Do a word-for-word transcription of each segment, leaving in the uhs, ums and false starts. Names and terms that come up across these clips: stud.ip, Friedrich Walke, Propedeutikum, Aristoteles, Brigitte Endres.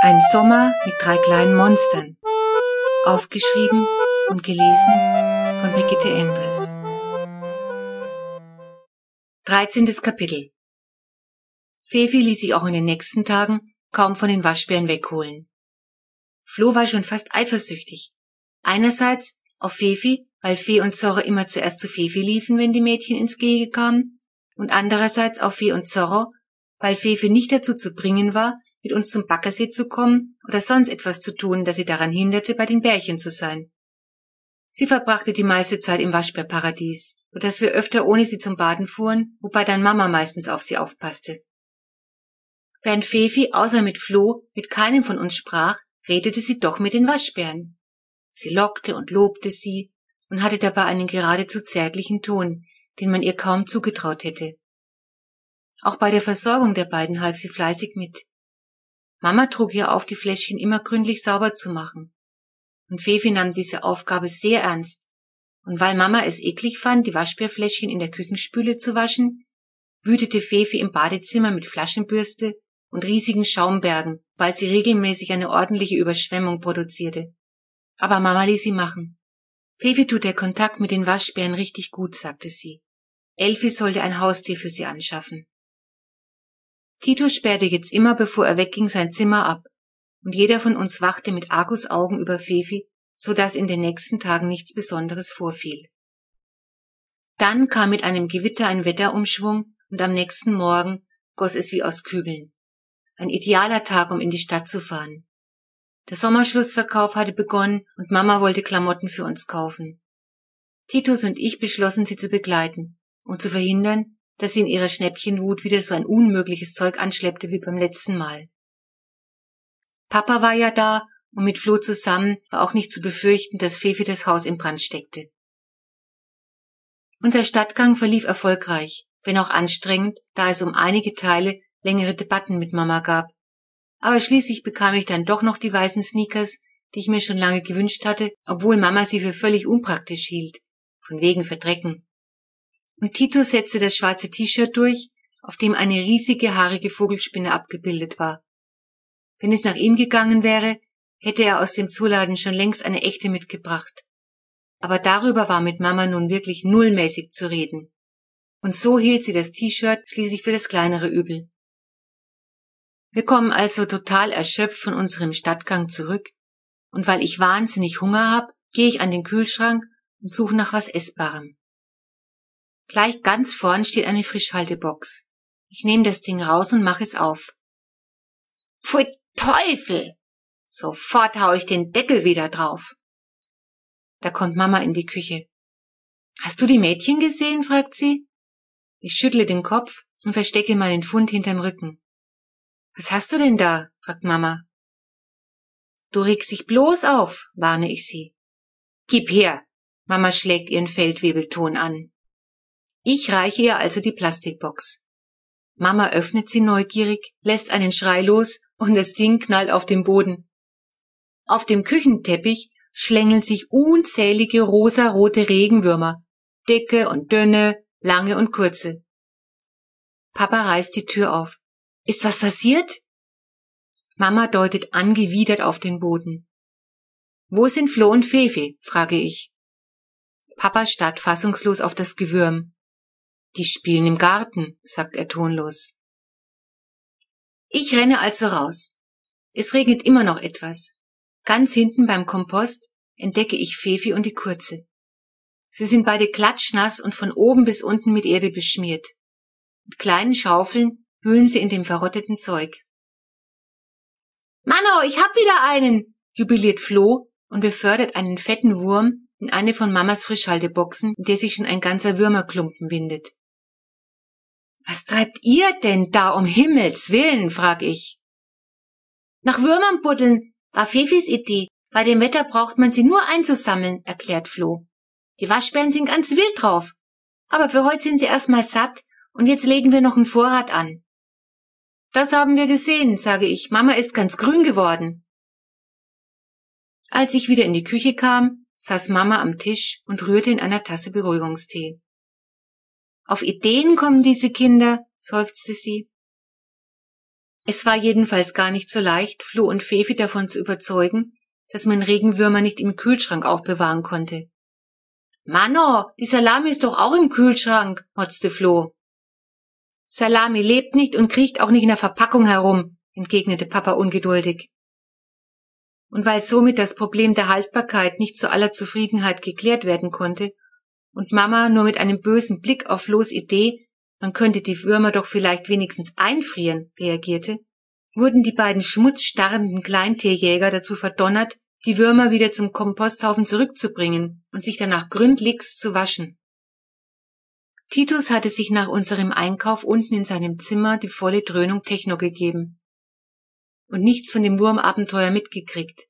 Ein Sommer mit drei kleinen Monstern. Aufgeschrieben und gelesen von Brigitte Endres. dreizehntes Kapitel. Fefi ließ sich auch in den nächsten Tagen kaum von den Waschbären wegholen. Flo war schon fast eifersüchtig. Einerseits auf Fefi, weil Fee und Zorro immer zuerst zu Fefi liefen, wenn die Mädchen ins Gehege kamen, und andererseits auf Fee und Zorro, weil Fefi nicht dazu zu bringen war, mit uns zum Baggersee zu kommen oder sonst etwas zu tun, das sie daran hinderte, bei den Bärchen zu sein. Sie verbrachte die meiste Zeit im Waschbärparadies, sodass wir öfter ohne sie zum Baden fuhren, wobei dann Mama meistens auf sie aufpasste. Während Fefi außer mit Flo mit keinem von uns sprach, redete sie doch mit den Waschbären. Sie lockte und lobte sie und hatte dabei einen geradezu zärtlichen Ton, den man ihr kaum zugetraut hätte. Auch bei der Versorgung der beiden half sie fleißig mit. Mama trug ihr auf, die Fläschchen immer gründlich sauber zu machen. Und Fefi nahm diese Aufgabe sehr ernst. Und weil Mama es eklig fand, die Waschbärfläschchen in der Küchenspüle zu waschen, wütete Fefi im Badezimmer mit Flaschenbürste und riesigen Schaumbergen, weil sie regelmäßig eine ordentliche Überschwemmung produzierte. Aber Mama ließ sie machen. Fefi tut der Kontakt mit den Waschbären richtig gut, sagte sie. Elfi sollte ein Haustier für sie anschaffen. Tito sperrte jetzt immer, bevor er wegging, sein Zimmer ab, und jeder von uns wachte mit Argusaugen über Fefi, so dass in den nächsten Tagen nichts Besonderes vorfiel. Dann kam mit einem Gewitter ein Wetterumschwung, und am nächsten Morgen goss es wie aus Kübeln. Ein idealer Tag, um in die Stadt zu fahren. Der Sommerschlussverkauf hatte begonnen, und Mama wollte Klamotten für uns kaufen. Titus und ich beschlossen, sie zu begleiten, um zu verhindern, dass sie in ihrer Schnäppchenwut wieder so ein unmögliches Zeug anschleppte wie beim letzten Mal. Papa war ja da, und mit Flo zusammen war auch nicht zu befürchten, dass Fefi das Haus in Brand steckte. Unser Stadtgang verlief erfolgreich, wenn auch anstrengend, da es um einige Teile längere Debatten mit Mama gab. Aber schließlich bekam ich dann doch noch die weißen Sneakers, die ich mir schon lange gewünscht hatte, obwohl Mama sie für völlig unpraktisch hielt, von wegen Verdrecken. Und Tito setzte das schwarze T-Shirt durch, auf dem eine riesige, haarige Vogelspinne abgebildet war. Wenn es nach ihm gegangen wäre, hätte er aus dem Zooladen schon längst eine echte mitgebracht. Aber darüber war mit Mama nun wirklich nullmäßig zu reden. Und so hielt sie das T-Shirt schließlich für das kleinere Übel. Wir kommen also total erschöpft von unserem Stadtgang zurück, und weil ich wahnsinnig Hunger habe, gehe ich an den Kühlschrank und suche nach was Essbarem. Gleich ganz vorn steht eine Frischhaltebox. Ich nehme das Ding raus und mache es auf. Pfui Teufel! Sofort hau ich den Deckel wieder drauf. Da kommt Mama in die Küche. Hast du die Mädchen gesehen? Fragt sie. Ich schüttle den Kopf und verstecke meinen Fund hinterm Rücken. Was hast du denn da? Fragt Mama. Du regst dich bloß auf, warne ich sie. Gib her! Mama schlägt ihren Feldwebelton an. Ich reiche ihr also die Plastikbox. Mama öffnet sie neugierig, lässt einen Schrei los und das Ding knallt auf den Boden. Auf dem Küchenteppich schlängeln sich unzählige rosarote Regenwürmer, dicke und dünne, lange und kurze. Papa reißt die Tür auf. Ist was passiert? Mama deutet angewidert auf den Boden. Wo sind Flo und Fefi? Frage ich. Papa starrt fassungslos auf das Gewürm. Die spielen im Garten, sagt er tonlos. Ich renne also raus. Es regnet immer noch etwas. Ganz hinten beim Kompost entdecke ich Fefi und die Kurze. Sie sind beide klatschnass und von oben bis unten mit Erde beschmiert. Mit kleinen Schaufeln wühlen sie in dem verrotteten Zeug. Mano, ich hab wieder einen, jubiliert Flo und befördert einen fetten Wurm in eine von Mamas Frischhalteboxen, in der sich schon ein ganzer Würmerklumpen windet. Was treibt ihr denn da um Himmels Willen, frag ich. Nach Würmern buddeln war Fefis Idee. Bei dem Wetter braucht man sie nur einzusammeln, erklärt Flo. Die Waschbären sind ganz wild drauf. Aber für heute sind sie erstmal satt und jetzt legen wir noch einen Vorrat an. Das haben wir gesehen, sage ich. Mama ist ganz grün geworden. Als ich wieder in die Küche kam, saß Mama am Tisch und rührte in einer Tasse Beruhigungstee. Auf Ideen kommen diese Kinder, seufzte sie. Es war jedenfalls gar nicht so leicht, Flo und Fefi davon zu überzeugen, dass man Regenwürmer nicht im Kühlschrank aufbewahren konnte. »Mano, die Salami ist doch auch im Kühlschrank«, motzte Flo. »Salami lebt nicht und kriecht auch nicht in der Verpackung herum«, entgegnete Papa ungeduldig. Und weil somit das Problem der Haltbarkeit nicht zu aller Zufriedenheit geklärt werden konnte und Mama nur mit einem bösen Blick auf Flos Idee, man könnte die Würmer doch vielleicht wenigstens einfrieren, reagierte, wurden die beiden schmutzstarrenden Kleintierjäger dazu verdonnert, die Würmer wieder zum Komposthaufen zurückzubringen und sich danach gründlichst zu waschen. Titus hatte sich nach unserem Einkauf unten in seinem Zimmer die volle Dröhnung Techno gegeben und nichts von dem Wurmabenteuer mitgekriegt.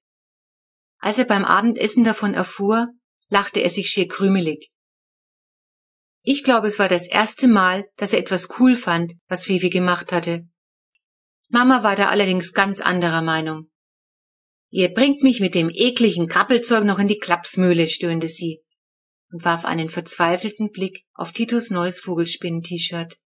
Als er beim Abendessen davon erfuhr, lachte er sich schier krümelig. Ich glaube, es war das erste Mal, dass er etwas cool fand, was Fefi gemacht hatte. Mama war da allerdings ganz anderer Meinung. »Ihr bringt mich mit dem ekligen Krabbelzeug noch in die Klapsmühle«, stöhnte sie und warf einen verzweifelten Blick auf Titus neues Vogelspinnen-T-Shirt.